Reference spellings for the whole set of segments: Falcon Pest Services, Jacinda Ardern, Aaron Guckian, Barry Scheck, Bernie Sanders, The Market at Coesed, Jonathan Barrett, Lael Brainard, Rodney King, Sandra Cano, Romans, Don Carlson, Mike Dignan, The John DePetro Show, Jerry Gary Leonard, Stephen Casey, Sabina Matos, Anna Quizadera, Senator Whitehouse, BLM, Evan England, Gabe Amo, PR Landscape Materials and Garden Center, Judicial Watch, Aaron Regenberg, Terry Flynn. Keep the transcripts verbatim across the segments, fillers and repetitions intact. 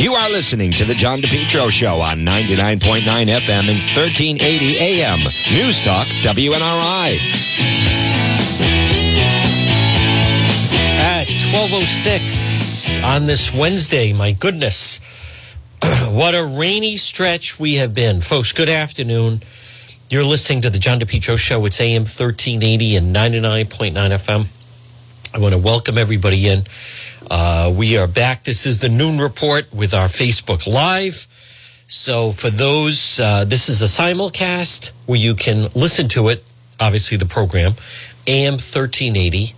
You are listening to The John DePetro Show on ninety-nine point nine F M and thirteen eighty A M. News Talk W N R I. At twelve oh six on this Wednesday, my goodness, what a rainy stretch we have been. Folks, good afternoon. You're listening to The John DePetro Show. It's A M thirteen eighty and ninety-nine point nine F M. I want to welcome everybody in. Uh, we are back. This is the Noon Report with our Facebook Live. So for those, uh, this is a simulcast where you can listen to it, obviously the program, A M thirteen eighty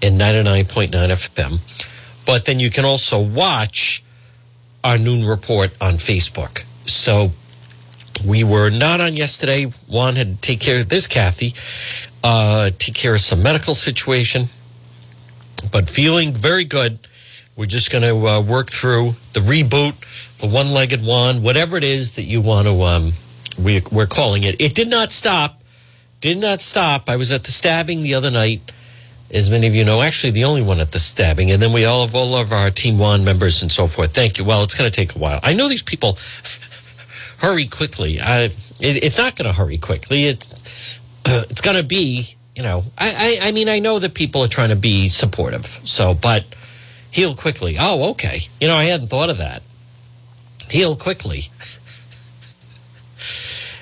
and ninety-nine point nine F M. But then you can also watch our Noon Report on Facebook. So we were not on yesterday. Juan had to take care of this, Kathy, uh, take care of some medical situation. But feeling very good. We're just going to uh, work through the reboot, the one-legged wand, whatever it is that you want to, um, we, we're calling it. It did not stop. Did not stop. I was at the stabbing the other night, as many of you know. Actually, the only one at the stabbing. And then we all have all of our Team Juan members and so forth. Thank you. Well, it's going to take a while. I know these people hurry quickly. I, it, it's not going to hurry quickly. It's, uh, it's going to be... You know, I, I I mean, I know that people are trying to be supportive, so, but heal quickly. Oh, okay. You know, I hadn't thought of that. Heal quickly.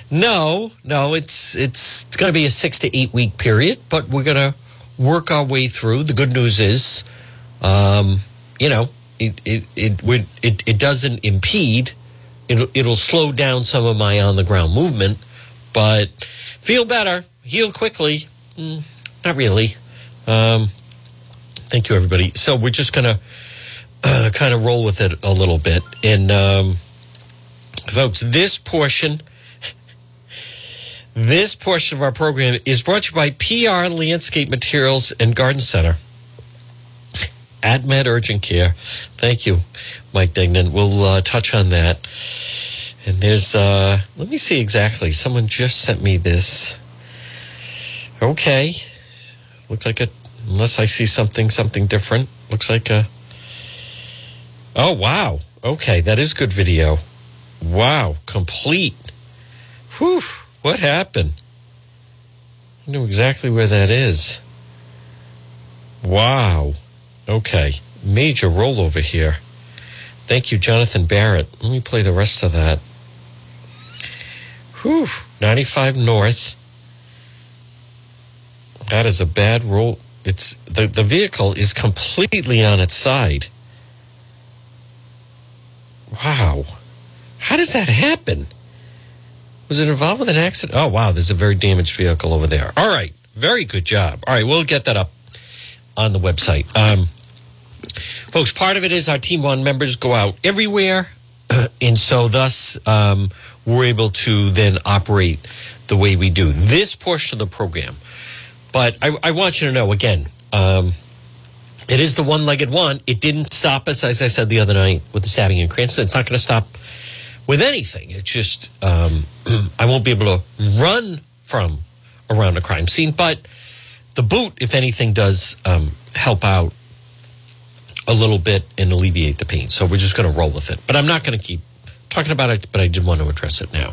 no, no, it's, it's, it's going to be a six to eight week period, but we're going to work our way through. The good news is, um, you know, it, it, it, would, it, it doesn't impede. It'll, it'll slow down some of my on the ground movement, but feel better, heal quickly. Mm, not really. Um, thank you, everybody. So we're just going to uh, kind of roll with it a little bit. And, um, folks, this portion, this portion of our program is brought to you by P R Landscape Materials and Garden Center. AtMed Urgent Care. Thank you, Mike Dignan. We'll uh, touch on that. And there's, uh, let me see exactly. Someone just sent me this. Okay, looks like a, unless I see something, something different, looks like a, oh, wow. Okay, that is good video. Wow, complete. Whew, what happened? I know exactly where that is. Wow. Okay, major rollover here. Thank you, Jonathan Barrett. Let me play the rest of that. Whew, ninety-five North. That is a bad roll. It's the, the vehicle is completely on its side. Wow. How does that happen? Was it involved with an accident? Oh, wow. There's a very damaged vehicle over there. All right. Very good job. All right. We'll get that up on the website. Um, folks, part of it is our Team One members go out everywhere. And so thus um, we're able to then operate the way we do this portion of the program. But I, I want you to know, again, um, it is the one-legged one. It didn't stop us, as I said the other night, with the stabbing in Cranston. It's not going to stop with anything. It's just um, I won't be able to run from around a crime scene. But the boot, if anything, does um, help out a little bit and alleviate the pain. So we're just going to roll with it. But I'm not going to keep talking about it, but I did want to address it now.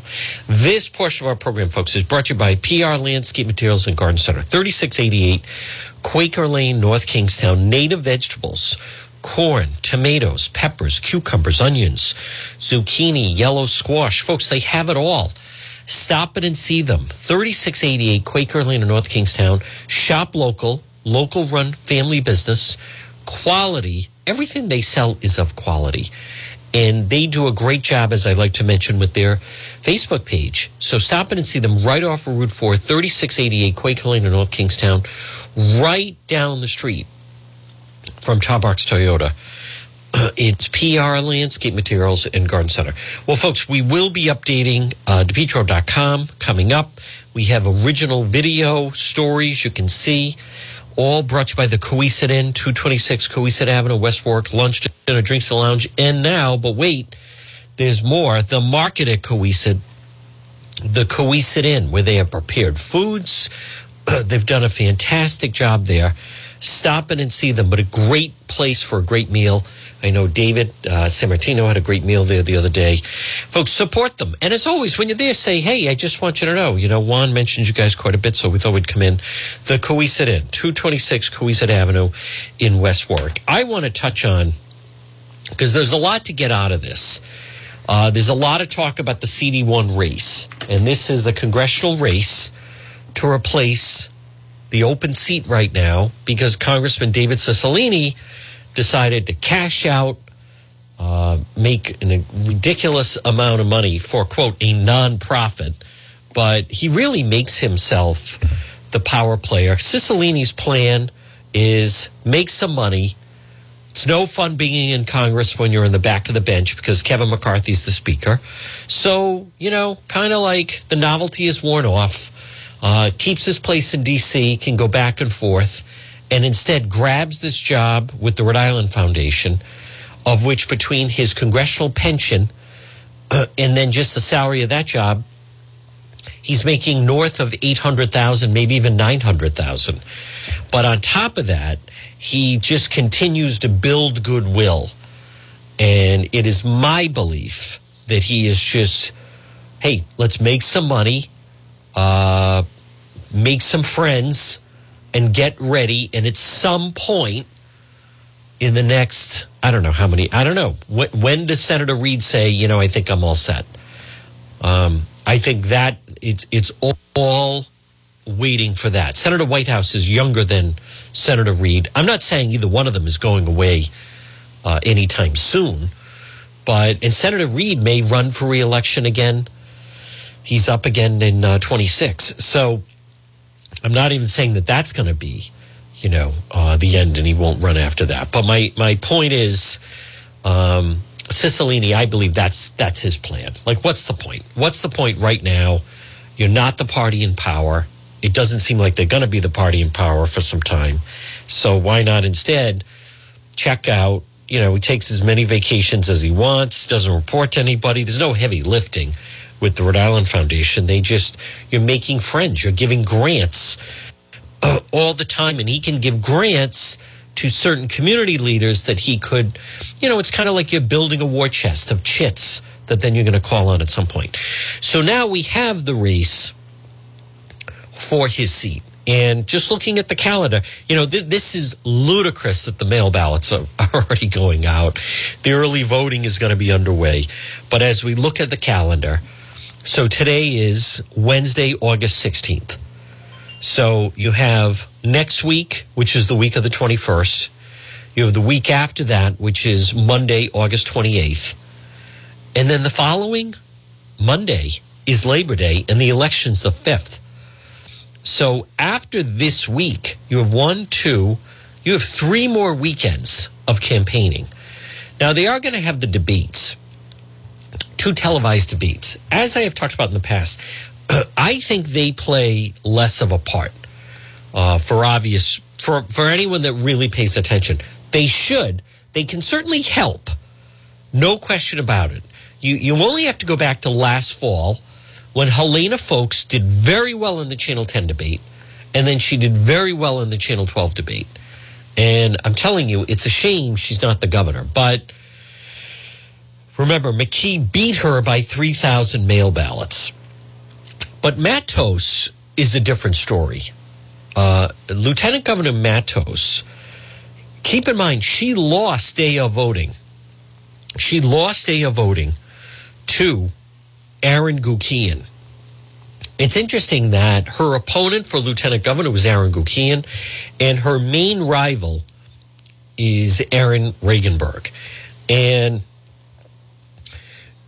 This portion of our program, folks, is brought to you by P R Landscape Materials and Garden Center, thirty-six eighty-eight Quaker Lane, North Kingstown. Native vegetables, corn, tomatoes, peppers, cucumbers, onions, zucchini, yellow squash. Folks, they have it all. Stop it and see them. thirty-six eighty-eight Quaker Lane in North Kingstown. Shop local, local-run family business. Quality. Everything they sell is of quality. And they do a great job, as I like to mention, with their Facebook page. So stop in and see them right off of Route four, thirty-six eighty-eight Quaker Lane in North Kingstown, right down the street from Tarbox Toyota. It's P R Landscape Materials and Garden Center. Well, folks, we will be updating uh, DePetro dot com coming up. We have original video stories you can see. All brought to you by the Coesed Inn, two twenty-six Coesed Avenue, West Warwick. Lunch, dinner, drinks, and lounge. And now, but wait, there's more. The Market at Coesed, the Coesed Inn, where they have prepared foods. They've done a fantastic job there. Stop in and see them, but a great place for a great meal. I know David uh, San Martino had a great meal there the other day. Folks, support them. And as always, when you're there, say, hey, I just want you to know. You know, Juan mentions you guys quite a bit, so we thought we'd come in. The Coesed Inn, two twenty-six Coesed Avenue in West Warwick. I want to touch on, because there's a lot to get out of this. Uh, there's a lot of talk about the C D one race. And this is the congressional race to replace the open seat right now, because Congressman David Cicilline decided to cash out, uh, make an, a ridiculous amount of money for, quote, a nonprofit. But he really makes himself the power player. Cicilline's plan is make some money. It's no fun being in Congress when you're in the back of the bench because Kevin McCarthy's the speaker. So, you know, kind of like the novelty is worn off. Uh, keeps his place in D C, can go back and forth, and instead grabs this job with the Rhode Island Foundation, of which between his congressional pension uh, and then just the salary of that job, he's making north of eight hundred thousand dollars, maybe even nine hundred thousand dollars. But on top of that, he just continues to build goodwill. And it is my belief that he is just, hey, let's make some money. Uh, make some friends and get ready. And at some point in the next, I don't know how many, I don't know. When, when does Senator Reed say, you know, I think I'm all set? Um, I think that it's, it's all waiting for that. Senator Whitehouse is younger than Senator Reed. I'm not saying either one of them is going away uh, anytime soon. But, and Senator Reed may run for re-election again. He's up again in uh, twenty-six. So I'm not even saying that that's going to be, you know, uh, the end and he won't run after that. But my, my point is, um, Cicilline, I believe that's that's his plan. Like, what's the point? What's the point right now? You're not the party in power. It doesn't seem like they're going to be the party in power for some time. So why not instead check out, you know, he takes as many vacations as he wants, doesn't report to anybody. There's no heavy lifting with the Rhode Island Foundation. They just, you're making friends, you're giving grants uh, all the time, and he can give grants to certain community leaders that he could, you know, it's kind of like you're building a war chest of chits that then you're going to call on at some point. So now we have the race for his seat. And just looking at the calendar, you know, th- this is ludicrous that the mail ballots are already going out. The early voting is going to be underway. But as we look at the calendar, so today is Wednesday, August sixteenth. So you have next week, which is the week of the twenty-first. You have the week after that, which is Monday, August twenty-eighth. And then the following Monday is Labor Day, and the election's the fifth. So after this week, you have one, two, you have three more weekends of campaigning. Now, they are going to have the debates. Two televised debates. As I have talked about in the past, I think they play less of a part uh, for obvious, for, for anyone that really pays attention. They should. They can certainly help. No question about it. You, you only have to go back to last fall when Helena Foulkes did very well in the Channel ten debate, and then she did very well in the Channel twelve debate. And I'm telling you, it's a shame she's not the governor. But remember, McKee beat her by three thousand mail ballots. But Matos is a different story. Uh, Lieutenant Governor Matos, keep in mind, she lost day of voting. She lost day of voting to Aaron Guckian. It's interesting that her opponent for lieutenant governor was Aaron Guckian, and her main rival is Aaron Regenberg. And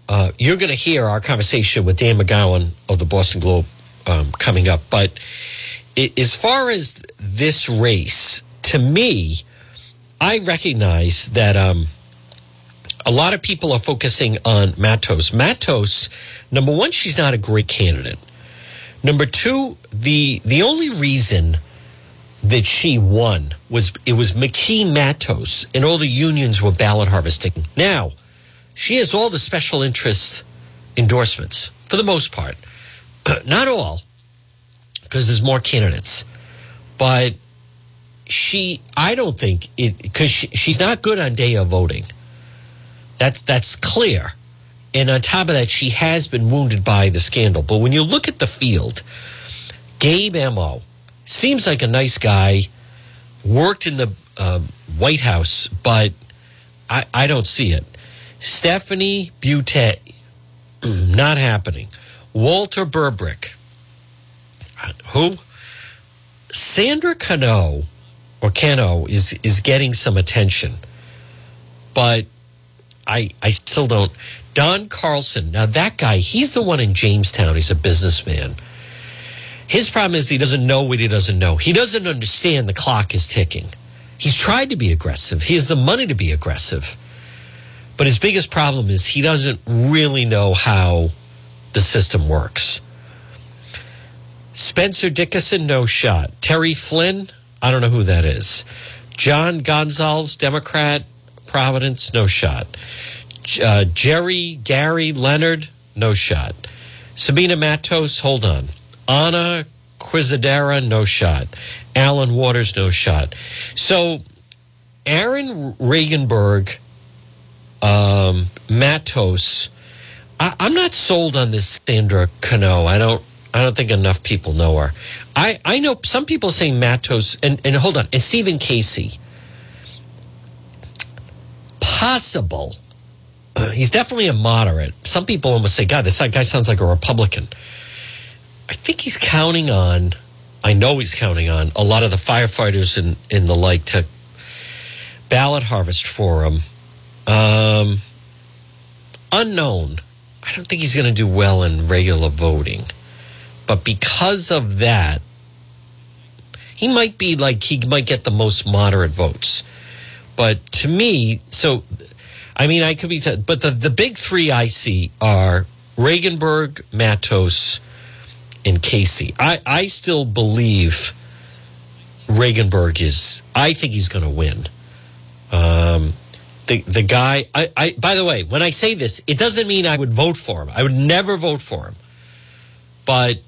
Uh, you're going to hear our conversation with Dan McGowan of the Boston Globe um, coming up. But it, as far as this race, to me, I recognize that um, a lot of people are focusing on Matos. Matos, number one, she's not a great candidate. Number two, the the only reason that she won was it was McKee Matos, and all the unions were ballot harvesting. Now, she has all the special interest endorsements, for the most part. Not all, because there's more candidates. But she, I don't think it, because she, she's not good on day of voting. That's that's clear. And on top of that, she has been wounded by the scandal. But when you look at the field, Gabe Amo seems like a nice guy, worked in the uh, White House, but I, I don't see it. Stephanie Butet, not happening. Walter Burbrick, who? Sandra Cano, or Cano, is, is getting some attention, but I I still don't. Don Carlson, now that guy, he's the one in Jamestown. He's a businessman. His problem is he doesn't know what he doesn't know. He doesn't understand the clock is ticking. He's tried to be aggressive. He has the money to be aggressive. But his biggest problem is he doesn't really know how the system works. Spencer Dickinson, no shot. Terry Flynn, I don't know who that is. John Gonzalez, Democrat, Providence, no shot. Uh, Jerry Gary Leonard, no shot. Sabina Matos, hold on. Anna Quizadera, no shot. Alan Waters, no shot. So Aaron Regenberg, um, Matos, I, I'm not sold on this Sandra Cano. I don't. I don't think enough people know her. I, I know some people saying Matos, and, and hold on, and Stephen Casey. Possible. Uh, he's definitely a moderate. Some people almost say, God, this guy sounds like a Republican. I think he's counting on, I know he's counting on, a lot of the firefighters and, and the like to ballot harvest for him. Um, unknown. I don't think he's going to do well in regular voting. But because of that, he might be like, he might get the most moderate votes. But to me, so, I mean, I could be, t- but the, the big three I see are Regenberg, Matos, and Casey. I, I still believe Regenberg is, I think he's going to win. Um, the, the guy, I, I, by the way, when I say this, it doesn't mean I would vote for him. I would never vote for him. But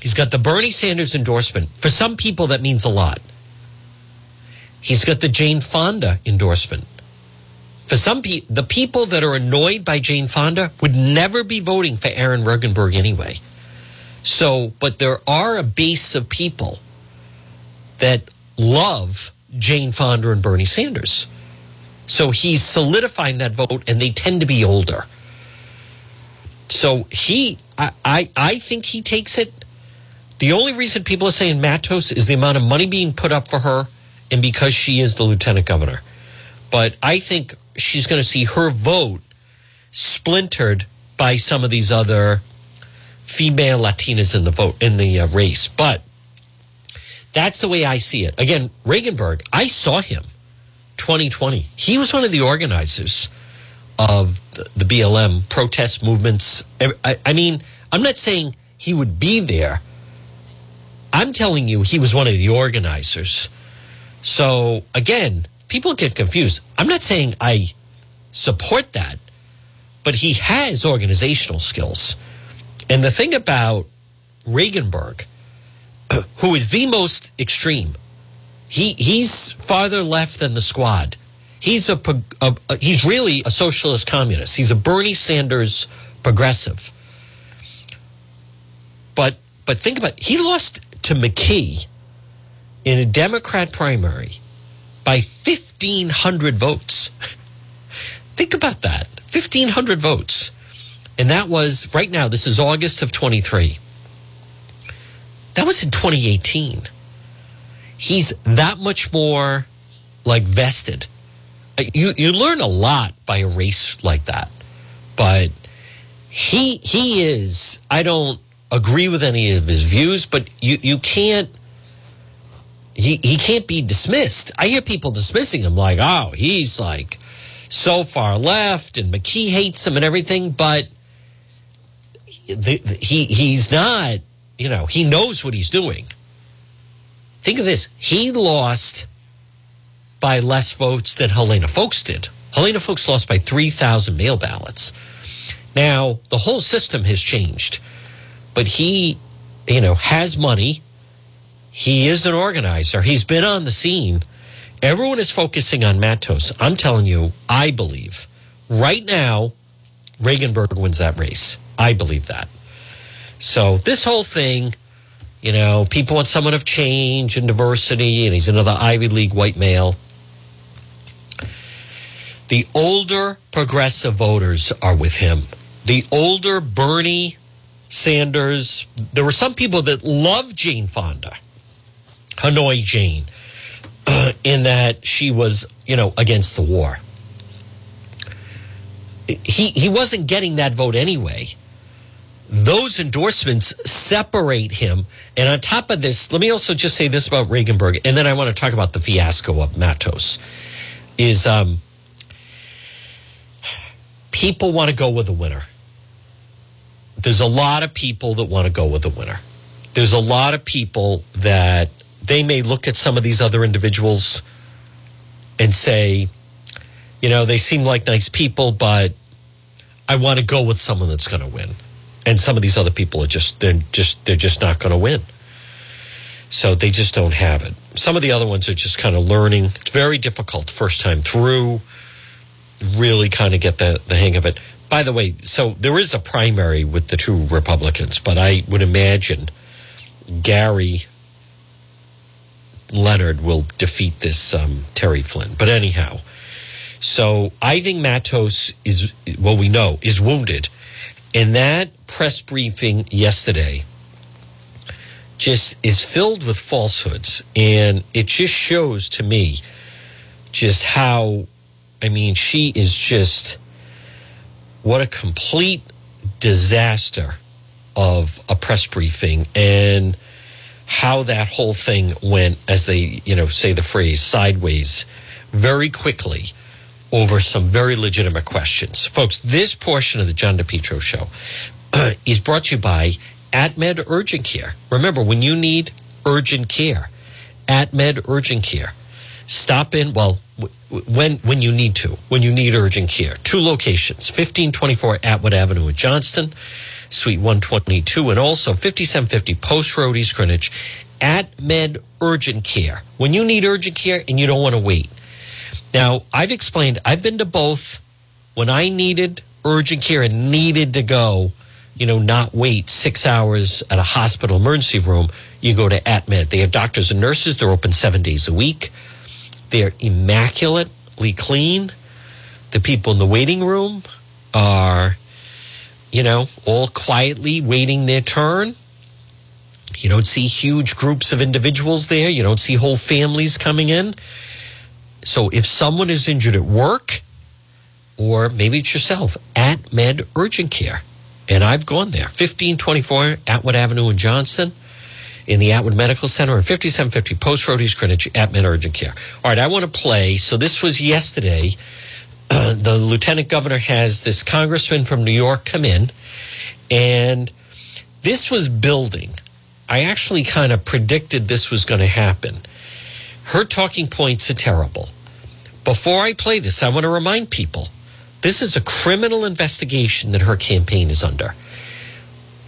he's got the Bernie Sanders endorsement. For some people, that means a lot. He's got the Jane Fonda endorsement. For some people, the people that are annoyed by Jane Fonda would never be voting for Aaron Regenberg anyway. So, but there are a base of people that love Jane Fonda and Bernie Sanders. So he's solidifying that vote, and they tend to be older. So he, I, I, I think he takes it. The only reason people are saying Matos is the amount of money being put up for her and because she is the lieutenant governor. But I think she's going to see her vote splintered by some of these other female Latinas in the vote, in the race. But that's the way I see it. Again, Regenberg, I saw him twenty twenty. He was one of the organizers of the B L M protest movements. I, I mean, I'm not saying he would be there. I'm telling you, he was one of the organizers. So again, people get confused. I'm not saying I support that, but he has organizational skills. And the thing about Regenberg, who is the most extreme, he he's farther left than the squad. He's a, a, he's really a socialist communist. He's a Bernie Sanders progressive. But but think about it. He lost to McKee in a Democrat primary by fifteen hundred votes. Think about that, fifteen hundred votes. And that was, right now, this is August of twenty-three. That was in twenty eighteen. He's that much more, like, vested. You you learn a lot by a race like that, but he he is. I don't agree with any of his views, but you, you can't. He he can't be dismissed. I hear people dismissing him like, oh, he's like so far left, and McKee hates him and everything. But the, the, he he's not. You know, he knows what he's doing. Think of this. He lost by less votes than Helena Foulkes did. Helena Foulkes lost by three thousand mail ballots. Now, the whole system has changed. But he, you know, has money. He is an organizer. He's been on the scene. Everyone is focusing on Matos. I'm telling you, I believe right now, Regenberg wins that race. I believe that. So this whole thing, you know, people want someone of change and diversity, and he's another Ivy League white male. The older progressive voters are with him. The older Bernie Sanders. There were some people that loved Jane Fonda, Hanoi Jane, uh, in that she was, you know, against the war. He he wasn't getting that vote anyway. Those endorsements separate him. And on top of this, let me also just say this about Regenberg, and then I want to talk about the fiasco of Matos. Is um, people want to go with a winner. There's a lot of people that want to go with a winner. There's a lot of people that they may look at some of these other individuals and say, you know, they seem like nice people, but I want to go with someone that's going to win. And some of these other people are just, they're just, they're just not going to win. So they just don't have it. Some of the other ones are just kind of learning. It's very difficult first time through, really kind of get the, the hang of it. By the way, so there is a primary with the two Republicans, but I would imagine Gary Leonard will defeat this um, Terry Flynn. But anyhow, so I think Matos is, well, we know, is wounded. And that press briefing yesterday just is filled with falsehoods. And it just shows to me just how, I mean, she is just, what a complete disaster of a press briefing, and how that whole thing went, as they, you know, say the phrase, sideways very quickly over some very legitimate questions. Folks, this portion of the John DePetro Show is brought to you by AtMed Urgent Care. Remember, when you need urgent care, AtMed Urgent Care. Stop in, well, when when you need to, when you need urgent care. Two locations, fifteen twenty-four Atwood Avenue in Johnston, Suite one twenty-two, and also fifty-seven fifty Post Road, East Greenwich. AtMed Urgent Care. When you need urgent care and you don't want to wait. Now, I've explained, I've been to both when I needed urgent care and needed to go, you know, not wait six hours at a hospital emergency room. You go to AtMed. They have doctors and nurses. They're open seven days a week. They're immaculately clean. The people in the waiting room are, you know, all quietly waiting their turn. You don't see huge groups of individuals there. You don't see whole families coming in. So if someone is injured at work, or maybe it's yourself, AtMed Urgent Care. And I've gone there. fifteen twenty-four Atwood Avenue in Johnston, in the Atwood Medical Center, and fifty-seven fifty Post Road, East Greenwich, AtMed Urgent Care. All right, I want to play. So this was yesterday. Uh, the lieutenant governor has this congressman from New York come in. And this was building. I actually kind of predicted this was going to happen. Her talking points are terrible. Before I play this, I want to remind people, this is a criminal investigation that her campaign is under.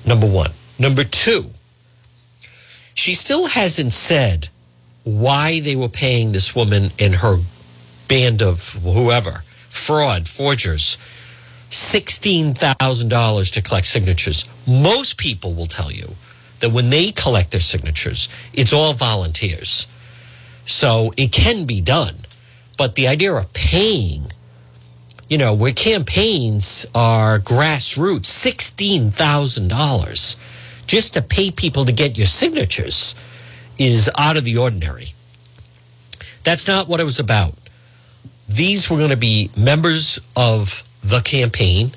Number one. Number two. She still hasn't said why they were paying this woman and her band of whoever, fraud, forgers, sixteen thousand dollars to collect signatures. Most people will tell you that when they collect their signatures, it's all volunteers. So it can be done. But the idea of paying, you know, where campaigns are grassroots, sixteen thousand dollars. Just to pay people to get your signatures is out of the ordinary. That's not what it was about. These were going to be members of the campaign.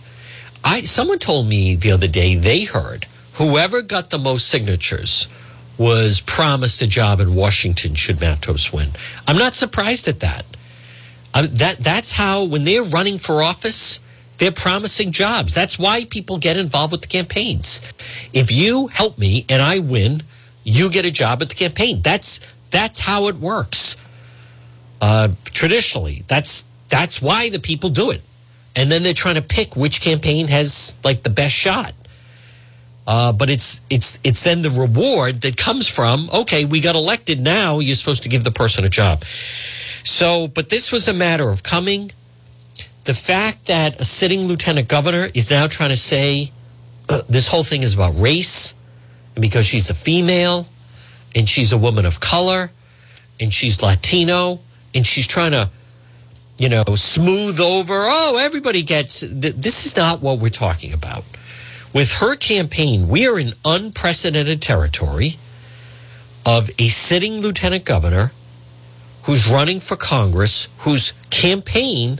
I someone told me the other day they heard whoever got the most signatures was promised a job in Washington should Matos win. I'm not surprised at that. I, that that's how, when they're running for office, they're promising jobs. That's why people get involved with the campaigns. If you help me and I win, you get a job at the campaign. That's that's how it works. Uh, traditionally, that's that's why the people do it. And then they're trying to pick which campaign has like the best shot. Uh, but it's it's it's then the reward that comes from, okay, we got elected, now you're supposed to give the person a job. So, but this was a matter of coming. The fact that a sitting lieutenant governor is now trying to say uh, this whole thing is about race, and because she's a female and she's a woman of color and she's Latino and she's trying to, you know, smooth over, oh, everybody gets, th- this is not what we're talking about. With her campaign, we are in unprecedented territory of a sitting lieutenant governor who's running for Congress, whose campaign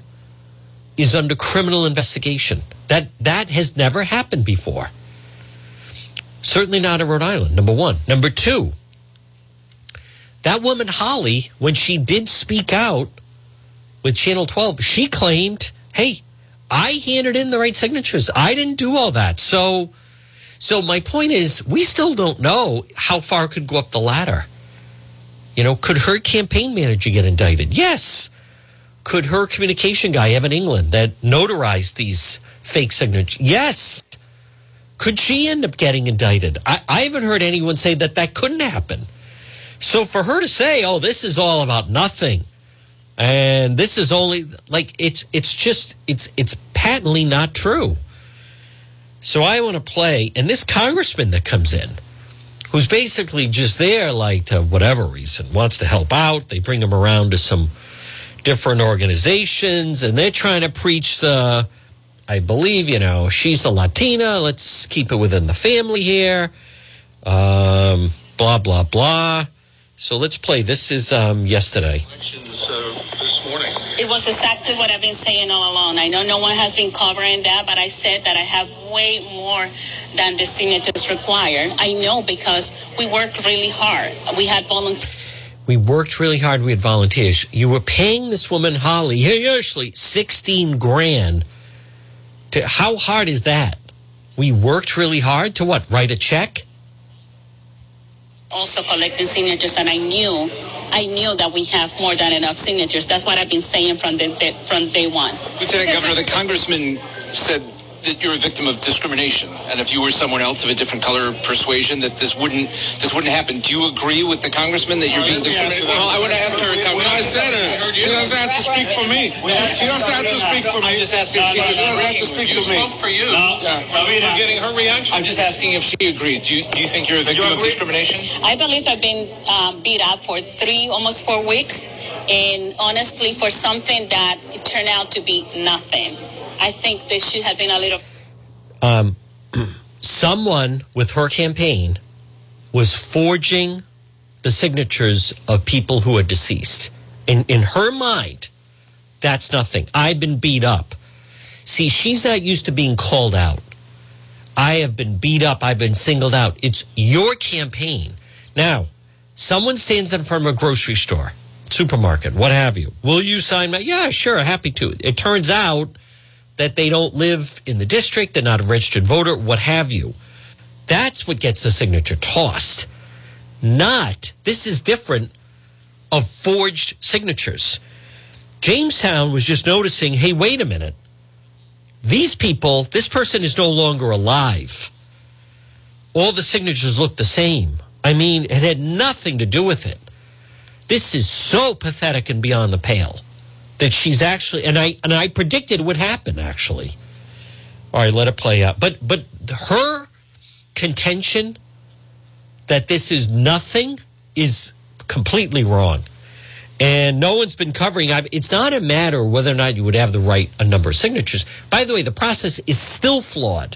is under criminal investigation. That that has never happened before. Certainly not in Rhode Island, number one. Number two, that woman Holly, when she did speak out with Channel twelve, she claimed, hey, I handed in the right signatures. I didn't do all that. So so my point is, we still don't know how far it could go up the ladder. You know, could her campaign manager get indicted? Yes. Could her communication guy, Evan England, that notarized these fake signatures? Yes. Could she end up getting indicted? I, I haven't heard anyone say that that couldn't happen. So for her to say, oh, this is all about nothing, and this is only, like, it's it's just, it's it's patently not true. So I want to play, and this congressman that comes in, who's basically just there, like, to whatever reason, wants to help out. They bring him around to some different organizations, and they're trying to preach the, I believe, you know, she's a Latina, let's keep it within the family here, um, blah, blah, blah. So let's play. This is um, yesterday. Elections, uh, this morning. It was exactly what I've been saying all along. I know no one has been covering that, but I said that I have way more than the signatures required. I know because we worked really hard. We had volunteers. We worked really hard. We had volunteers. You were paying this woman, Holly, hey, Ashley, sixteen grand. To, how hard is that? We worked really hard to what? Write a check? Also collecting signatures, and I knew, I knew that we have more than enough signatures. That's what I've been saying from the, the from day one. Lieutenant Governor, the congressman said that you're a victim of discrimination, and if you were someone else of a different color or persuasion, that this wouldn't this wouldn't happen. Do you agree with the congressman that you're being discriminated? Well, I would ask her. When I said it, she doesn't have to speak for me. She doesn't have to speak for me. I'm just asking. She doesn't have to speak to me. Spoke for you. Sabina, getting her reaction. I'm just asking if she agrees. Do you do you think you're a victim of discrimination? I believe I've been um, beat up for three, almost four weeks, and honestly, for something that turned out to be nothing. I think this should have been a little... Um, someone with her campaign was forging the signatures of people who are deceased. In, in her mind, that's nothing. I've been beat up. See, she's not used to being called out. I have been beat up. I've been singled out. It's your campaign. Now, someone stands in front of a grocery store, supermarket, what have you. Will you sign my... Yeah, sure, happy to. It turns out that they don't live in the district, they're not a registered voter, what have you. That's what gets the signature tossed. Not, this is different, of forged signatures. Jamestown was just noticing, hey, wait a minute. These people, this person is no longer alive. All the signatures look the same. I mean, it had nothing to do with it. This is so pathetic and beyond the pale. That she's actually, and I and I predicted would happen, actually. All right, let it play out. But but her contention that this is nothing is completely wrong. And no one's been covering. It's not a matter of whether or not you would have the right a number of signatures. By the way, the process is still flawed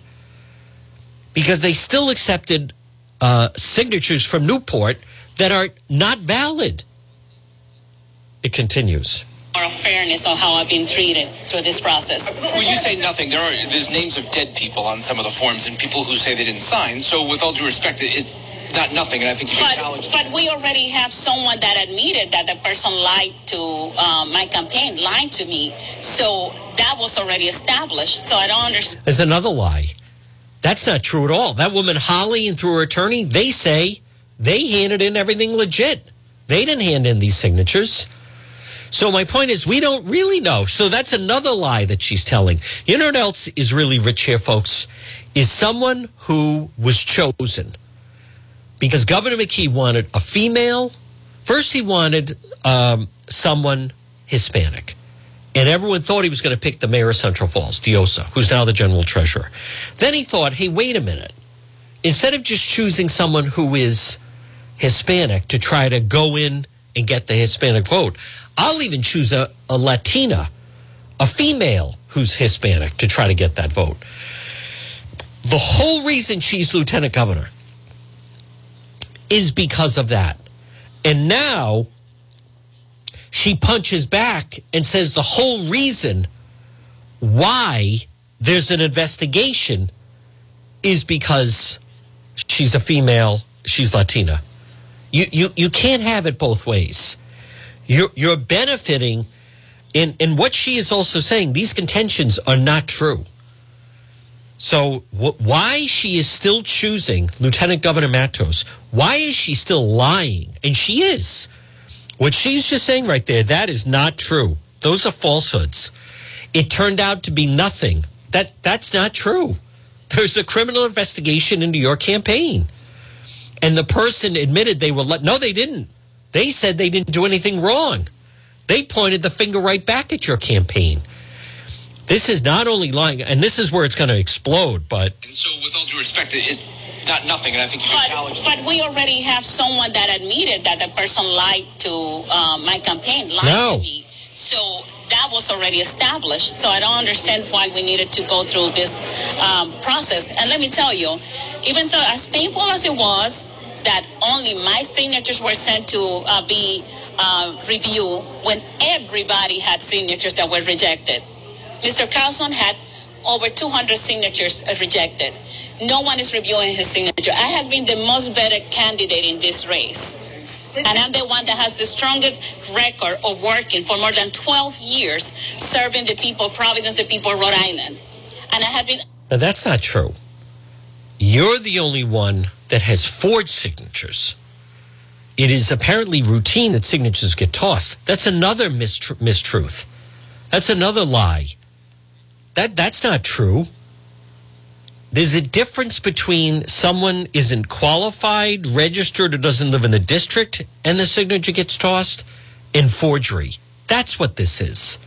because they still accepted uh, signatures from Newport that are not valid. It continues. Or of fairness on how I've been treated through this process. When you say nothing, there are there's names of dead people on some of the forms and people who say they didn't sign. So with all due respect, it's not nothing, and I think you should acknowledge that. But we already have someone that admitted that the person lied to uh, my campaign, lied to me. So that was already established. So I don't understand. There's another lie. That's not true at all. That woman, Holly, and through her attorney, they say they handed in everything legit. They didn't hand in these signatures. So my point is, we don't really know. So that's another lie that she's telling. You know what else is really rich here, folks? Is someone who was chosen. Because Governor McKee wanted a female. First, he wanted um, someone Hispanic. And everyone thought he was going to pick the mayor of Central Falls, Diosa, who's now the general treasurer. Then he thought, hey, wait a minute. Instead of just choosing someone who is Hispanic to try to go in and get the Hispanic vote, I'll even choose a, a Latina, a female who's Hispanic to try to get that vote. The whole reason she's lieutenant governor is because of that. And now she punches back and says the whole reason why there's an investigation is because she's a female, she's Latina. You you you can't have it both ways. You're you're benefiting in in what she is also saying. These contentions are not true. So wh- why she is still choosing Lieutenant Governor Matos? Why is she still lying? And she is. What she's just saying right there, that is not true. Those are falsehoods. It turned out to be nothing. That that's not true. There's a criminal investigation into your campaign. And the person admitted they were... Le- no, they didn't. They said they didn't do anything wrong. They pointed the finger right back at your campaign. This is not only lying, and this is where it's going to explode, but... And so, with all due respect, it's not nothing, and I think you can challenge... But we already have someone that admitted that the person lied to uh, my campaign, lied no. to me. So... that was already established, so I don't understand why we needed to go through this um, process. And let me tell you, even though as painful as it was that only my signatures were sent to uh, be uh, reviewed when everybody had signatures that were rejected. Mister Carlson had over two hundred signatures rejected. No one is reviewing his signature. I have been the most vetted candidate in this race. And I'm the one that has the strongest record of working for more than twelve years, serving the people, Providence, the people, Rhode Island. And I have been... Now, that's not true. You're the only one that has forged signatures. It is apparently routine that signatures get tossed. That's another mistr- mistruth. That's another lie. That That's not true. There's a difference between someone isn't qualified, registered, or doesn't live in the district, and the signature gets tossed, and forgery. That's what this is.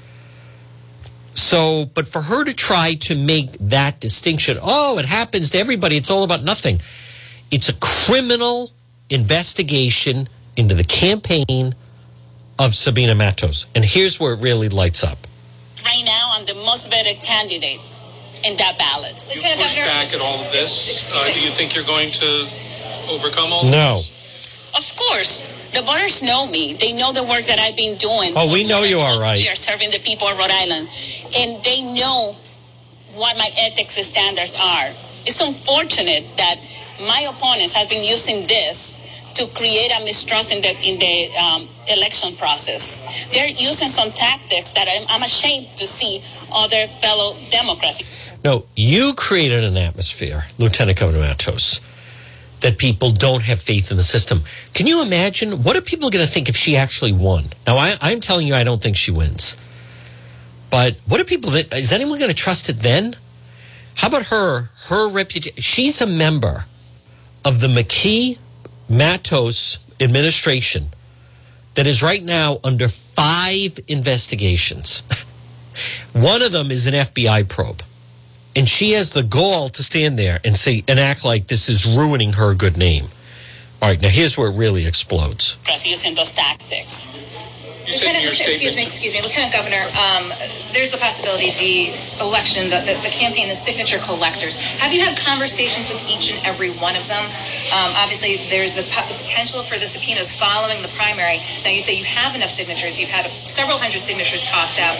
So, but for her to try to make that distinction, oh, it happens to everybody, it's all about nothing. It's a criminal investigation into the campaign of Sabina Matos. And here's where it really lights up. Right now, I'm the most vetted candidate in that ballot. You push back at all of this. Uh, do you think you're going to overcome all no. this? No. Of course. The voters know me. They know the work that I've been doing. Oh, we know you are right. We are serving the people of Rhode Island. And they know what my ethics and standards are. It's unfortunate that my opponents have been using this to create a mistrust in the, in the um, election process. They're using some tactics that I'm, I'm ashamed to see other fellow Democrats. No, you created an atmosphere, Lieutenant Governor Matos, that people don't have faith in the system. Can you imagine? What are people going to think if she actually won? Now, I, I'm telling you, I don't think she wins. But what are people, that, is anyone going to trust it then? How about her, her reputation? She's a member of the McKee Matos administration that is right now under five investigations. One of them is an F B I probe. And she has the gall to stand there and say and act like this is ruining her good name. All right, now here's where it really explodes. Using those tactics. You Lieutenant, your excuse me, excuse me, Lieutenant Governor, um, there's a possibility the election, the, the, the campaign, the signature collectors. Have you had conversations with each and every one of them? Um, obviously, there's the po- potential for the subpoenas following the primary. Now, you say you have enough signatures. You've had several hundred signatures tossed out.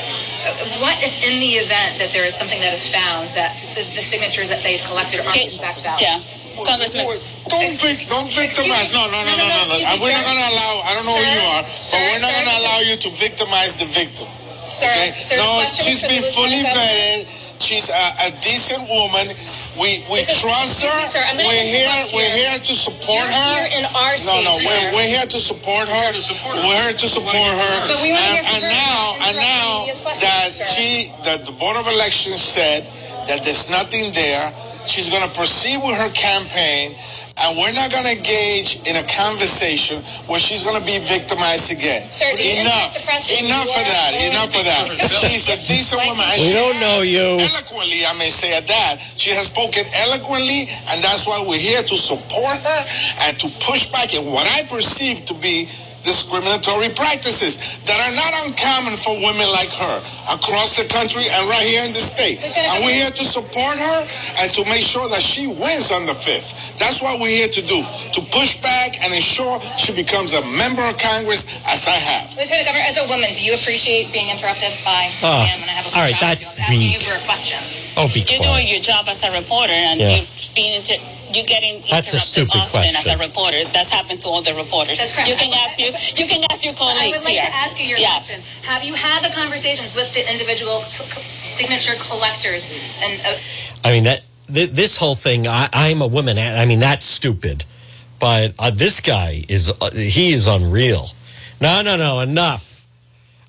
What if in the event that there is something that is found, that the, the signatures that they've collected aren't in fact valid? Yeah. Congressman. Don't vic- don't victimize. No, no, no, no, no. no, no, no. We're not going to allow, I don't know sir, who you are, sir, but we're not going to allow you to victimize the victim. Sir, okay? sir, no, she's been fully vetted. She's a, a decent woman. We we Listen, trust her. Me, sir, we're here. We're here. here to support You're her. Here in our no, no, we're, we're here to support her. We're here to support her. We're here to support her. But we want and, to and, and now, and now that she, that the Board of Elections said that there's nothing there, she's going to proceed with her campaign, and we're not going to engage in a conversation where she's going to be victimized again. Sir, do you enough, the enough of that, enough of that. She's a decent woman. We don't know you. Eloquently, I may say at that. She has spoken eloquently, and that's why we're here to support her and to push back in what I perceive to be discriminatory practices that are not uncommon for women like her across the country and right here in the state. And we're here to support her and to make sure that she wins on the fifth. That's what we're here to do, to push back and ensure she becomes a member of Congress, as I have. Lieutenant Governor, as a woman, do you going to have a all right, that's me. Asking you for a question. Oh, be quiet. You're doing your job as a reporter, and yeah. you're being inter- you're getting interrupted. That's a stupid often question. As a reporter, that happens to all the reporters. That's correct. You can ask you. You can ask your colleagues here. I would like here. to ask you your yes. question. Have you had the conversations with the individual signature collectors? And uh, I mean that th- this whole thing. I, I'm a woman. I mean that's stupid. But uh, this guy is uh, he is unreal. No, no, no. Enough.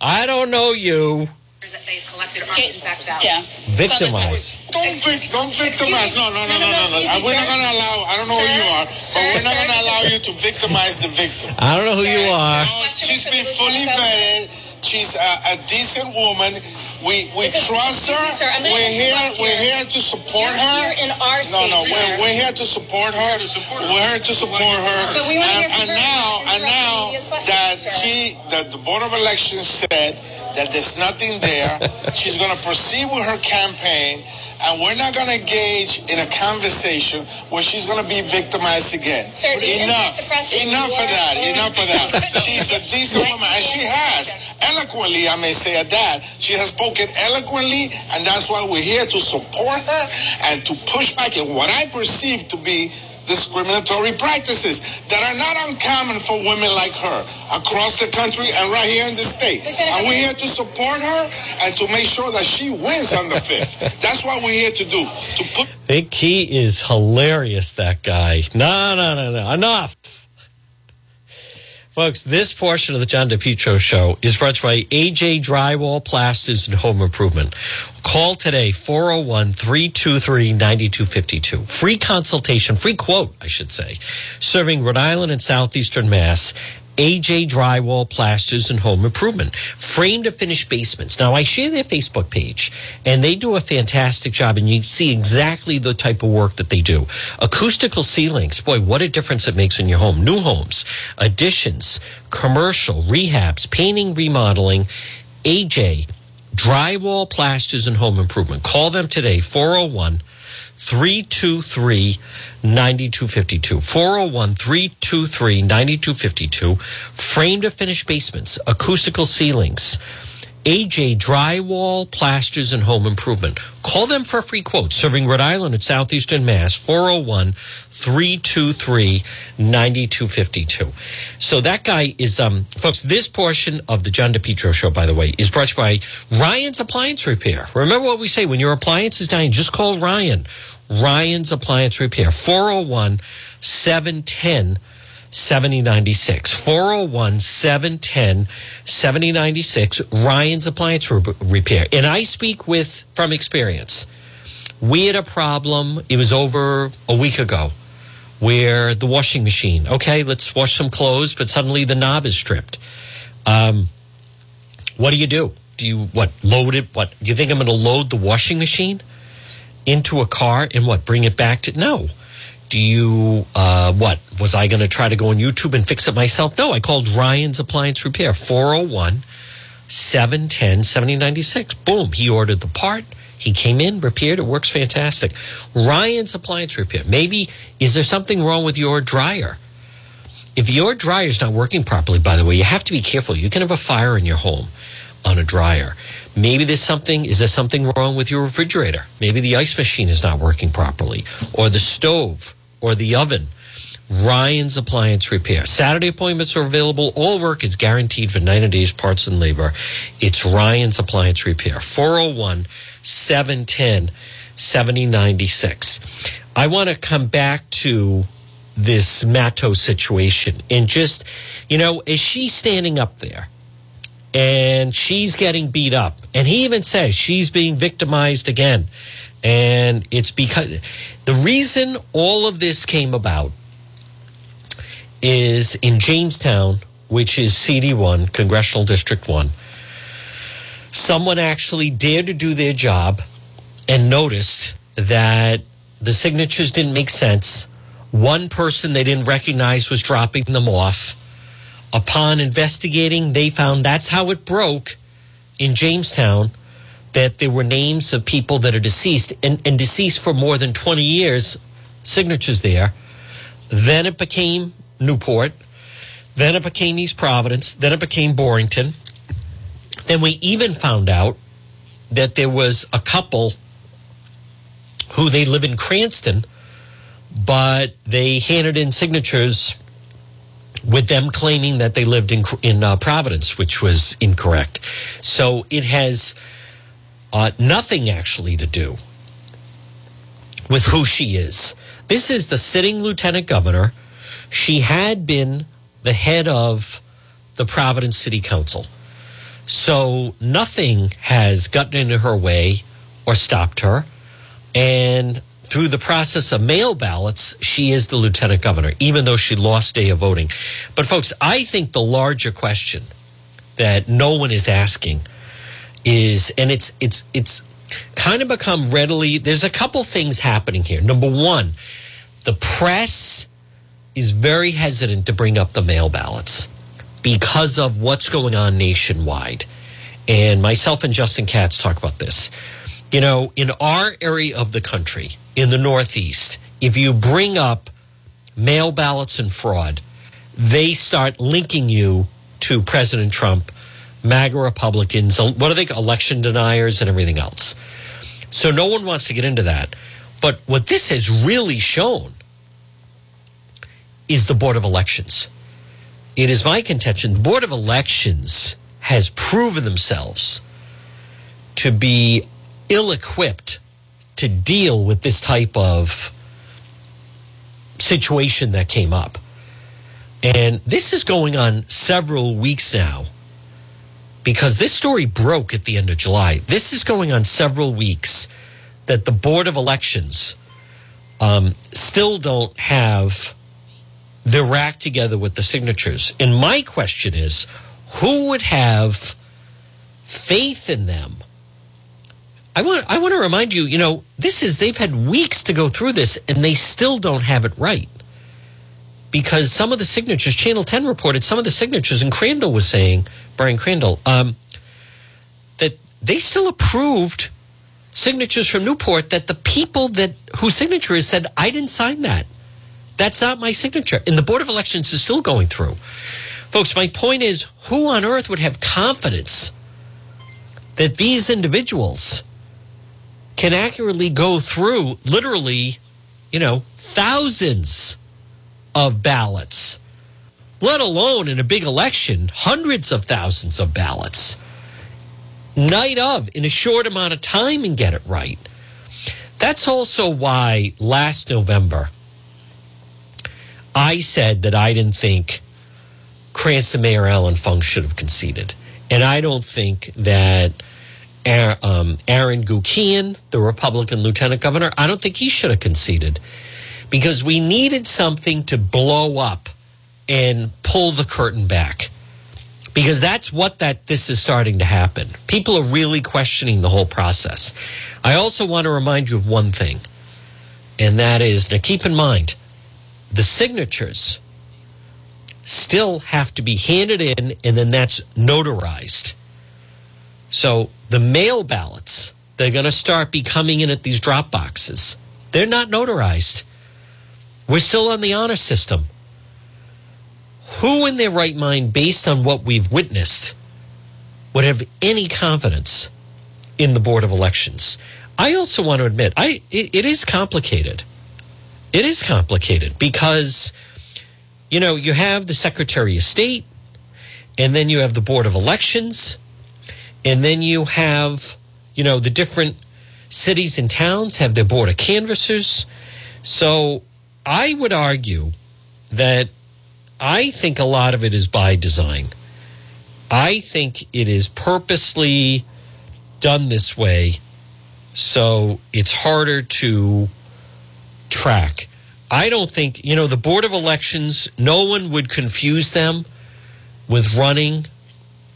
I don't know you. That they've collected are in fact valid. Yeah. Victimize. Don't, vic- don't victimize. No, no, no, no, no. no, no. We're not going to allow, I don't know sir, who you are, sir, but we're not going to allow you to victimize the victim. I don't know who sir, you are. No, she's been fully vetted. She's a, a decent woman. We we Listen, trust her. Me, we're here. We're here to support You're her. Here in our no, no. We're we're here to support her. We're here to support her. We're here to support her. But we want and, to and now and now that she that the Board of Elections said that there's nothing there, she's going to proceed with her campaign. And we're not going to engage in a conversation where she's going to be victimized again. Sir, enough, enough of that, enough of that. She's a decent woman, and she has eloquently, I may say at that, she has spoken eloquently, and that's why we're here to support her and to push back in what I perceive to be discriminatory practices that are not uncommon for women like her across the country and right here in the state. And we're here to support her and to make sure that she wins on the fifth. That's what we're here to do. To put- I think he is hilarious, that guy. No, no, no, no. Enough. Folks, this portion of the John DePetro Show is brought to you by A J Drywall Plasters and Home Improvement. Call today, four oh one, three two three, nine two five two. Free consultation, free quote, I should say. Serving Rhode Island and southeastern Mass, A J Drywall Plasters and Home Improvement. Frame to finish basements. Now, I share their Facebook page, and they do a fantastic job, and you see exactly the type of work that they do. Acoustical ceilings. Boy, what a difference it makes in your home. New homes, additions, commercial, rehabs, painting, remodeling. A J Drywall Plasters and Home Improvement. Call them today, four oh one, three two three, nine two five two. four oh one, three two three, nine two five two. Frame to finish basements, acoustical ceilings. A J Drywall Plasters and Home Improvement. Call them for a free quote. Serving Rhode Island and southeastern Mass, four oh one, three two three, nine two five two. So that guy is, um, folks, this portion of the John DePetro Show, by the way, is brought to you by Ryan's Appliance Repair. Remember what we say, when your appliance is dying, just call Ryan. Ryan's Appliance Repair, four oh one, seven one oh, seven oh nine six. four oh one, seven one oh, seven oh nine six, Ryan's Appliance Repair. And I speak with, from experience, we had a problem, it was over a week ago, where the washing machine, okay, let's wash some clothes, but suddenly the knob is stripped. Um, what do you do? Do you, what, load it? What, do you think I'm going to load the washing machine into a car and what, bring it back to, no. Do you, uh, what, was I going to try to go on YouTube and fix it myself? No, I called Ryan's Appliance Repair, four oh one, seven one oh, seven oh nine six. Boom, he ordered the part. He came in, repaired, it works fantastic. Ryan's Appliance Repair. Maybe, is there something wrong with your dryer? If your dryer's not working properly, by the way, you have to be careful. You can have a fire in your home on a dryer. Maybe there's something, is there something wrong with your refrigerator? Maybe the ice machine is not working properly, or the stove, or the oven. Ryan's Appliance Repair. Saturday appointments are available. All work is guaranteed for ninety days, parts and labor. It's Ryan's Appliance Repair. 401 seven one zero, seven zero nine six. I want to come back to this Matos situation and just, you know, is she standing up there? And she's getting beat up. And he even says she's being victimized again. And it's because the reason all of this came about is in Jamestown, which is C D one, Congressional District one, someone actually dared to do their job and noticed that the signatures didn't make sense. One person they didn't recognize was dropping them off. Upon investigating, they found that's how it broke in Jamestown, that there were names of people that are deceased and, and deceased for more than twenty years, signatures there. Then it became Newport. Then it became East Providence. Then it became Borrington. Then we even found out that there was a couple who they live in Cranston, but they handed in signatures with them claiming that they lived in in uh, Providence, which was incorrect. So it has uh, nothing actually to do with who she is. This is the sitting lieutenant governor. She had been the head of the Providence City Council. So nothing has gotten into her way or stopped her. And through the process of mail ballots, she is the lieutenant governor, even though she lost day of voting. But folks, I think the larger question that no one is asking is, and it's it's it's kind of become readily, there's a couple things happening here. Number one, the press is very hesitant to bring up the mail ballots because of what's going on nationwide. And myself and Justin Katz talk about this. You know, in our area of the country, in the Northeast, if you bring up mail ballots and fraud, they start linking you to President Trump, MAGA Republicans, what are they, election deniers and everything else. So no one wants to get into that. But what this has really shown is the Board of Elections. It is my contention, the Board of Elections has proven themselves to be ill-equipped to deal with this type of situation that came up. And this is going on several weeks now because this story broke at the end of July. This is going on several weeks that the Board of Elections um, still don't have their rack together with the signatures. And my question is, who would have faith in them? I want I want to remind you, you know, this is, they've had weeks to go through this and they still don't have it right. Because some of the signatures, Channel ten reported some of the signatures, and Crandall was saying, Brian Crandall, um, that they still approved signatures from Newport that the people that whose signature is said, I didn't sign that. That's not my signature. And the Board of Elections is still going through. Folks, my point is, who on earth would have confidence that these individuals can accurately go through literally, you know, thousands of ballots, let alone in a big election, hundreds of thousands of ballots, night of, in a short amount of time, and get it right? That's also why last November I said that I didn't think Cranston Mayor Alan Funk should have conceded. And I don't think that Um, Aaron Guckian, the Republican lieutenant governor, I don't think he should have conceded, because we needed something to blow up and pull the curtain back, because that's what that this is starting to happen. People are really questioning the whole process. I also want to remind you of one thing, and that is, now keep in mind, the signatures still have to be handed in, and then that's notarized. So the mail ballots, they're going to start be coming in at these drop boxes. They're not notarized. We're still on the honor system. Who in their right mind, based on what we've witnessed, would have any confidence in the Board of Elections? I also want to admit, I it, it is complicated. It is complicated because, you know, you have the Secretary of State, and then you have the Board of Elections, and then you have, you know, the different Cities and towns have their board of canvassers. So I would argue that I think a lot of it is by design. I think it is purposely done this way so it's harder to track. I don't think, you know, the Board of Elections, no one would confuse them with running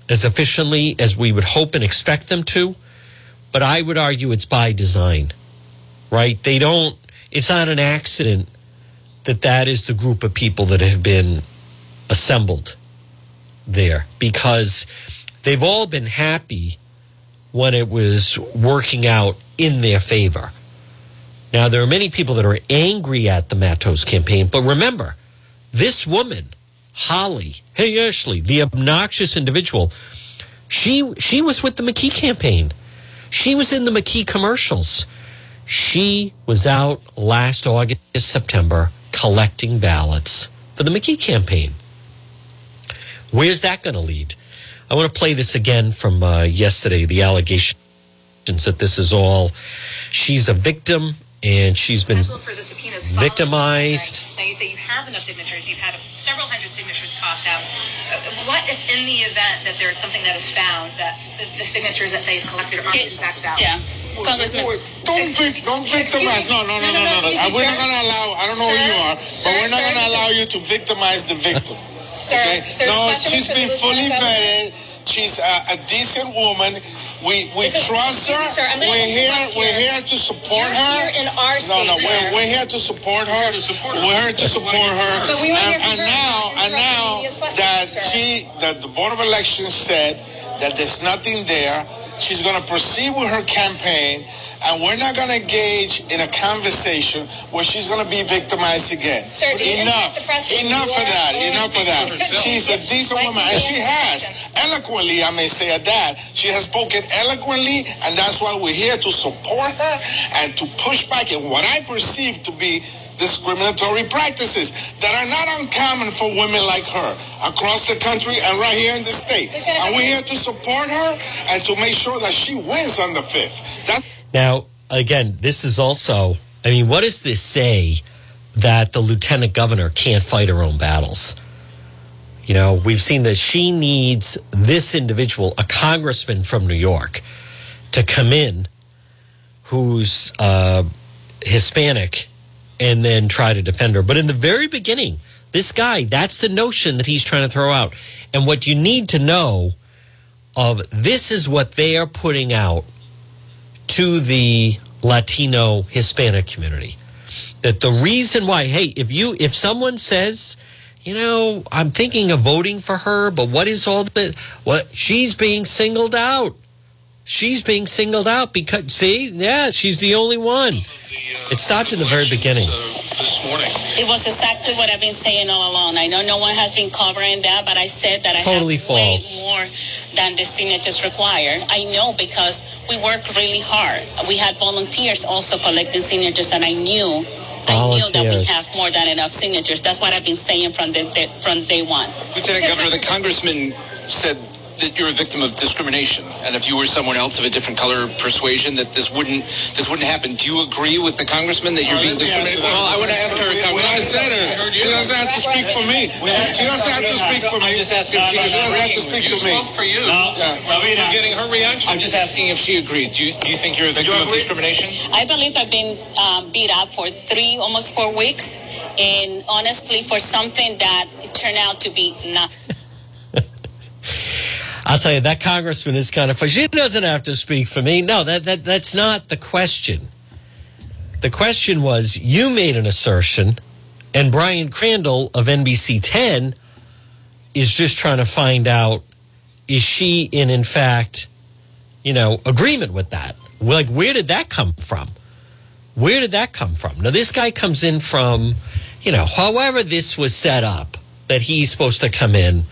as efficiently as we would hope and expect them to. But I would argue it's by design, right? They don't, it's not an accident that that is the group of people that have been assembled there, because they've all been happy when it was working out in their favor. Now, there are many people that are angry at the Matos campaign, but remember, this woman, Holly, hey, Ashley, the obnoxious individual, she she was with the McKee campaign. She was in the McKee commercials. She was out last August, September, collecting ballots for the McKee campaign. Where's that going to lead? I want to play this again from uh, yesterday, the allegations that this is all, she's a victim. And she's been victimized. Now, you say you have enough signatures. You've had several hundred signatures tossed out. What if, in the event that there's something that is found, that the, the signatures that they've collected aren't in fact valid? Yeah. Congressman. Don't victimize. Don't victimize. No, no, no, no, no. We're not going to allow, I don't know who you are, but we're not going to allow you to victimize the victim. Okay? No, she's been fully vetted. She's a, a decent woman. We we it, trust her. Sir, we're here. We're here to support You're her. Here in our no, no, we're, we're here to support her. We're here to support her. Here to support her. But we and, and now, and now that she, that the Board of Elections said that there's nothing there, she's going to proceed with her campaign, and we're not going to engage in a conversation where she's going to be victimized again. Sir, enough, enough of that, enough of that. She's a decent woman, and she has eloquently, I may say at that, she has spoken eloquently, and that's why we're here to support her and to push back in what I perceive to be discriminatory practices that are not uncommon for women like her across the country and right here in the state. And we're here to support her and to make sure that she wins on the fifth. That's- now, again, this is also, I mean, what does this say that the lieutenant governor can't fight her own battles? You know, we've seen that she needs this individual, a congressman from New York, to come in who's uh, Hispanic and then try to defend her. But in the very beginning, this guy, that's the notion that he's trying to throw out. And what you need to know of this is what they are putting out to the Latino Hispanic community. That the reason why, hey, if you if someone says, you know, I'm thinking of voting for her, but what is all the what she's being singled out. She's being singled out because, see, yeah, she's the only one. The, uh, it stopped in the very beginning. Uh, this morning. It was exactly what I've been saying all along. I know no one has been covering that, but I said that I totally have false. way more than the signatures required. I know because we worked really hard. We had volunteers also collecting signatures, and I knew, volunteers. I knew that we have more than enough signatures. That's what I've been saying from the, the from day one. Lieutenant Governor, the congressman said that you're a victim of discrimination, and if you were someone else of a different color or persuasion, that this wouldn't this wouldn't happen. Do you agree with the congressman that you're being discriminated? Well, I would ask her. When I said her, she doesn't have to speak for me. She doesn't have to speak for me. I'm just asking. She doesn't have to speak to me. Spoke for you. No, Sabina, getting her reaction. I'm just asking if she agreed. Do you, do you think you're a victim of discrimination? I believe I've been um, beat up for three, almost four weeks, and honestly, for something that turned out to be not. I'll tell you, that congressman is kind of funny. She doesn't have to speak for me. No, that, that that's not the question. The question was, you made an assertion, and Brian Crandall of N B C ten is just trying to find out, is she in, in fact, you know, agreement with that? Like, where did that come from? Where did that come from? Now, this guy comes in from, you know, however this was set up, that he's supposed to come in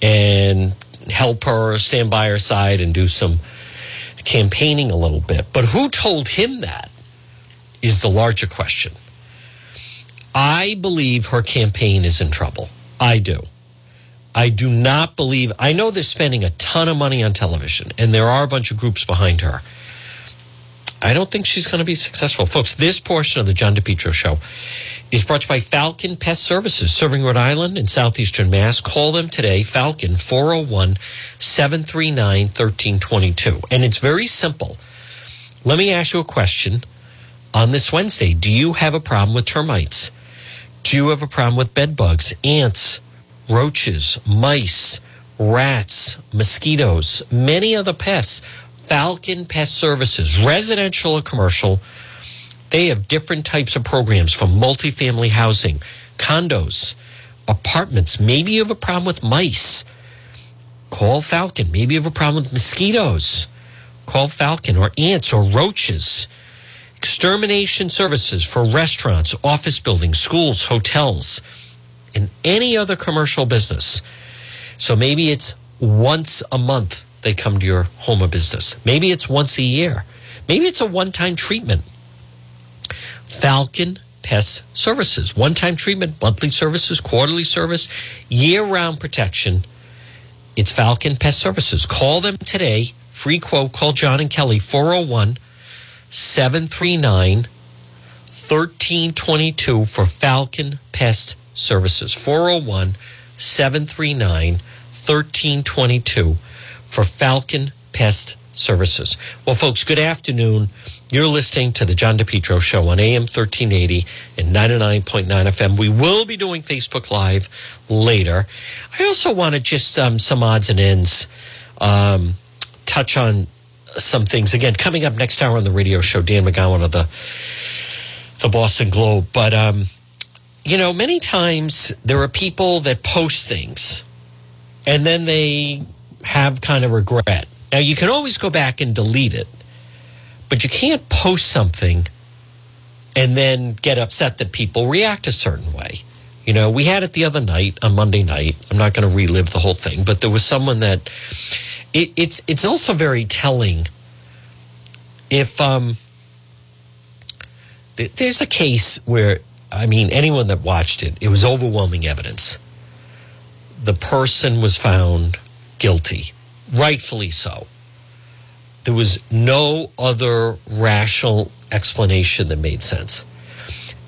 and help her, stand by her side, and do some campaigning a little bit. But who told him that is the larger question. I believe her campaign is in trouble. I do. I do not believe, I know they're spending a ton of money on television, and there are a bunch of groups behind her. I don't think she's going to be successful. Folks, this portion of the John DePetro Show is brought to you by Falcon Pest Services, serving Rhode Island and southeastern Mass. Call them today, Falcon, four oh one, seven three nine, one three two two. And it's very simple. Let me ask you a question on this Wednesday. Do you have a problem with termites? Do you have a problem with bed bugs, ants, roaches, mice, rats, mosquitoes, many other pests? Falcon Pest Services, residential or commercial, they have different types of programs, from multifamily housing, condos, apartments. Maybe you have a problem with mice. Call Falcon. Maybe you have a problem with mosquitoes. Call Falcon. Or ants or roaches. Extermination services for restaurants, office buildings, schools, hotels, and any other commercial business. So maybe it's once a month they come to your home or business. Maybe it's once a year. Maybe it's a one-time treatment. Falcon Pest Services. One-time treatment, monthly services, quarterly service, year-round protection. It's Falcon Pest Services. Call them today. Free quote. Call John and Kelly, four oh one, seven three nine, one three two two for Falcon Pest Services. four oh one, seven three nine, one three two two. For Falcon Pest Services. Well, folks, good afternoon. You're listening to the John DePetro Show on A M thirteen eighty and ninety-nine point nine F M. We will be doing Facebook Live later. I also want to just, um, some odds and ends, um, touch on some things. Again, coming up next hour on the radio show, Dan McGowan of the, the Boston Globe. But, um, you know, many times there are people that post things and then they have kind of regret. Now, you can always go back and delete it, but you can't post something and then get upset that people react a certain way. You know, we had it the other night on Monday night. I'm not going to relive the whole thing, but there was someone that it, it's it's also very telling. If um, th- there's a case where, I mean, anyone that watched it, it was overwhelming evidence. The person was found guilty, rightfully so. There was no other rational explanation that made sense.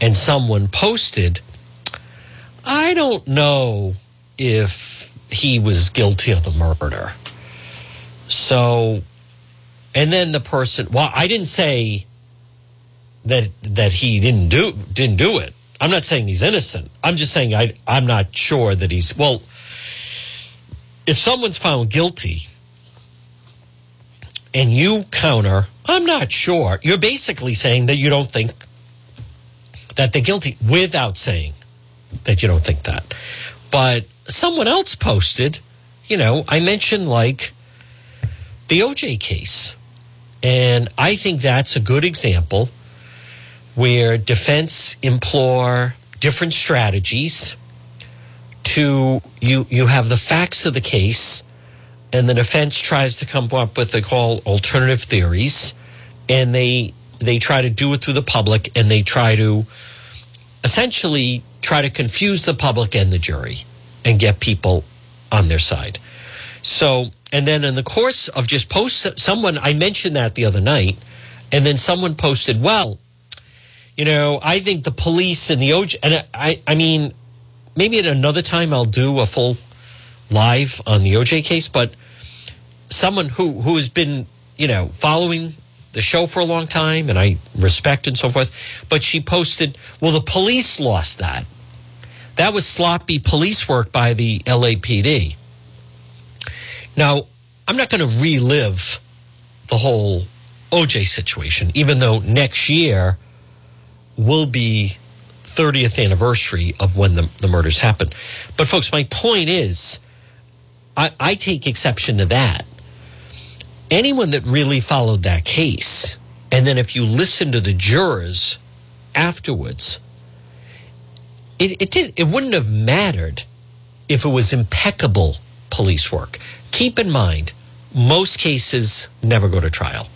And someone posted, I don't know if he was guilty of the murder. So, and then the person, well, I didn't say that that he didn't do didn't do it. I'm not saying he's innocent. I'm just saying I I'm not sure that he's, well, if someone's found guilty and you counter, I'm not sure, you're basically saying that you don't think that they're guilty without saying that you don't think that. But someone else posted, you know, I mentioned like the O J case. And I think that's a good example where defense implore different strategies. To you, you have the facts of the case, and the defense tries to come up with what they call alternative theories, and they they try to do it through the public, and they try to essentially try to confuse the public and the jury and get people on their side. So, and then in the course of just post, someone, I mentioned that the other night, and then someone posted, well, you know, I think the police and the O J, and I, I mean, maybe at another time I'll do a full live on the O J case, but someone who, who has been, you know, following the show for a long time, and I respect and so forth, but she posted, well, the police lost that. That was sloppy police work by the L A P D. Now, I'm not going to relive the whole O J situation, even though next year will be thirtieth anniversary of when the, the murders happened. But folks, my point is, I, I take exception to that. Anyone that really followed that case, and then if you listen to the jurors afterwards, it, it did, it wouldn't have mattered if it was impeccable police work. Keep in mind, most cases never go to trial.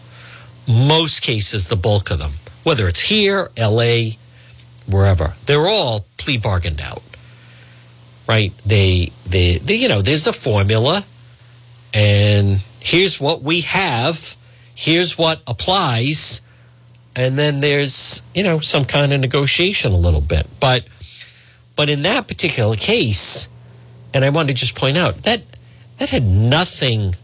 Most cases, the bulk of them, whether it's here, L A, wherever, they're all plea bargained out, right? They, they, they, you know, there's a formula, and here's what we have, here's what applies, and then there's, you know, some kind of negotiation a little bit. But but in that particular case, and I want to just point out, that that had nothing.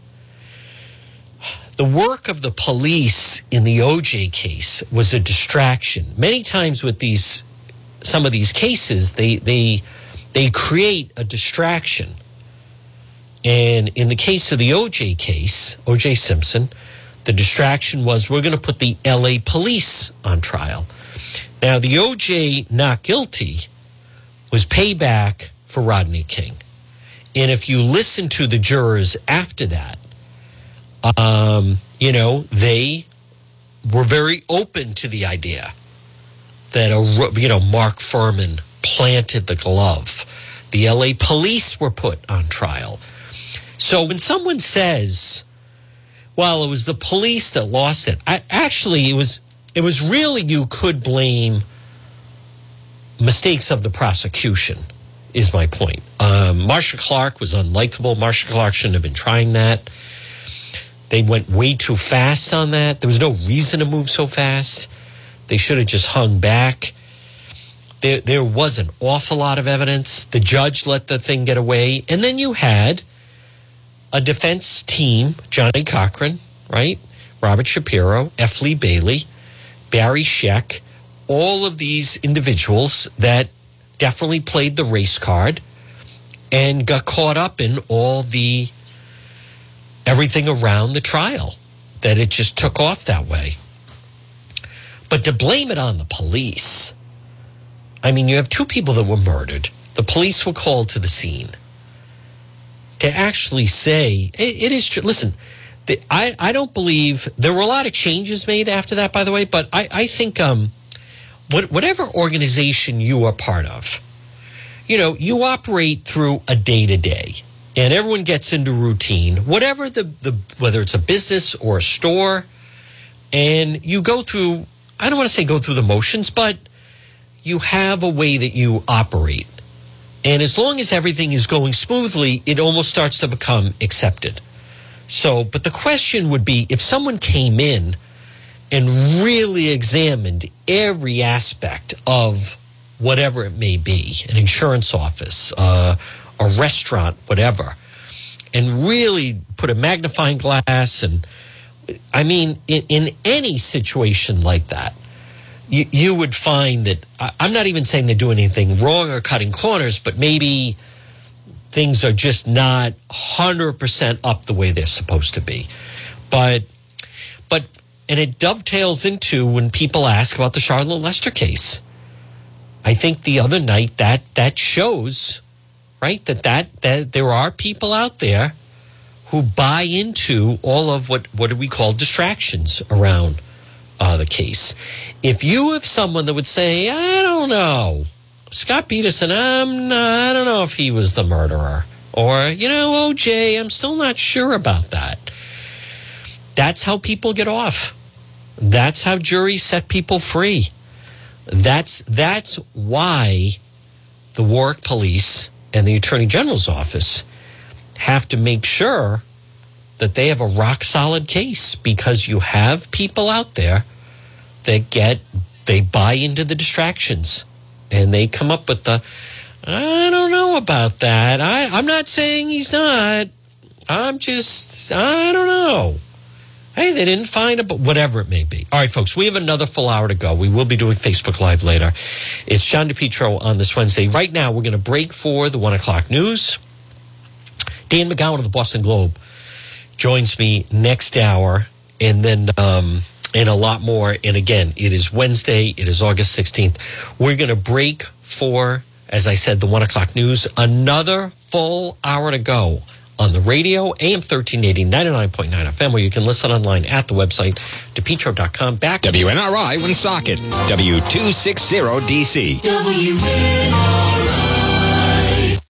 The work of the police in the O J case was a distraction. Many times with these, some of these cases, they they they create a distraction. And in the case of the O J case, O J Simpson, the distraction was, we're going to put the L A police on trial. Now, the O J not guilty was payback for Rodney King. And if you listen to the jurors after that, um, you know, they were very open to the idea that, a, you know, Mark Furman planted the glove. The L A police were put on trial. So when someone says, well, it was the police that lost it, I, actually, it was it was really, you could blame mistakes of the prosecution, is my point. Um, Marcia Clark was unlikable. Marcia Clark shouldn't have been trying that. They went way too fast on that. There was no reason to move so fast. They should have just hung back. There, there was an awful lot of evidence. The judge let the thing get away. And then you had a defense team, Johnny Cochran, right? Robert Shapiro, F. Lee Bailey, Barry Scheck, all of these individuals that definitely played the race card and got caught up in all the, everything around the trial, that it just took off that way. But to blame it on the police, I mean, you have two people that were murdered. The police were called to the scene. To actually say, it, it is true. Listen, the, I, I don't believe, there were a lot of changes made after that, by the way, but I, I think um, what, whatever organization you are part of, you know, you operate through a day-to-day, and everyone gets into routine, whatever the, the whether it's a business or a store, and you go through, I don't want to say go through the motions, but you have a way that you operate. And as long as everything is going smoothly, it almost starts to become accepted. So, but the question would be, if someone came in and really examined every aspect of whatever it may be, an insurance office, uh, a restaurant, whatever, and really put a magnifying glass, and I mean, in, in any situation like that, You, you would find that, I'm not even saying they're doing anything wrong or cutting corners, but maybe things are just not one hundred percent up the way they're supposed to be. But, but, and it dovetails into when people ask about the Charlotte Lester case. I think the other night that, that shows, right, that, that that there are people out there who buy into all of what, what do we call distractions around Uh, the case. If you have someone that would say, I don't know, Scott Peterson, I'm not, I don't know if he was the murderer, or, you know, O J, I'm still not sure about that. That's how people get off. That's how juries set people free. That's that's why the Warwick Police and the Attorney General's office have to make sure that they have a rock-solid case, because you have people out there that get, they buy into the distractions, and they come up with the, I don't know about that. I, I'm not saying he's not. I'm just, I don't know. Hey, they didn't find it, but whatever it may be. All right, folks, we have another full hour to go. We will be doing Facebook Live later. It's John DePetro on this Wednesday. Right now, we're going to break for the one o'clock news. Dan McGowan of the Boston Globe joins me next hour, and then um, and a lot more. And again, it is Wednesday. It is August sixteenth. We're going to break for, as I said, the one o'clock news. Another full hour to go on the radio, A M thirteen eighty, ninety-nine point nine F M, where you can listen online at the website, depetro dot com. Back W N R I Woonsocket, W two sixty D C. W.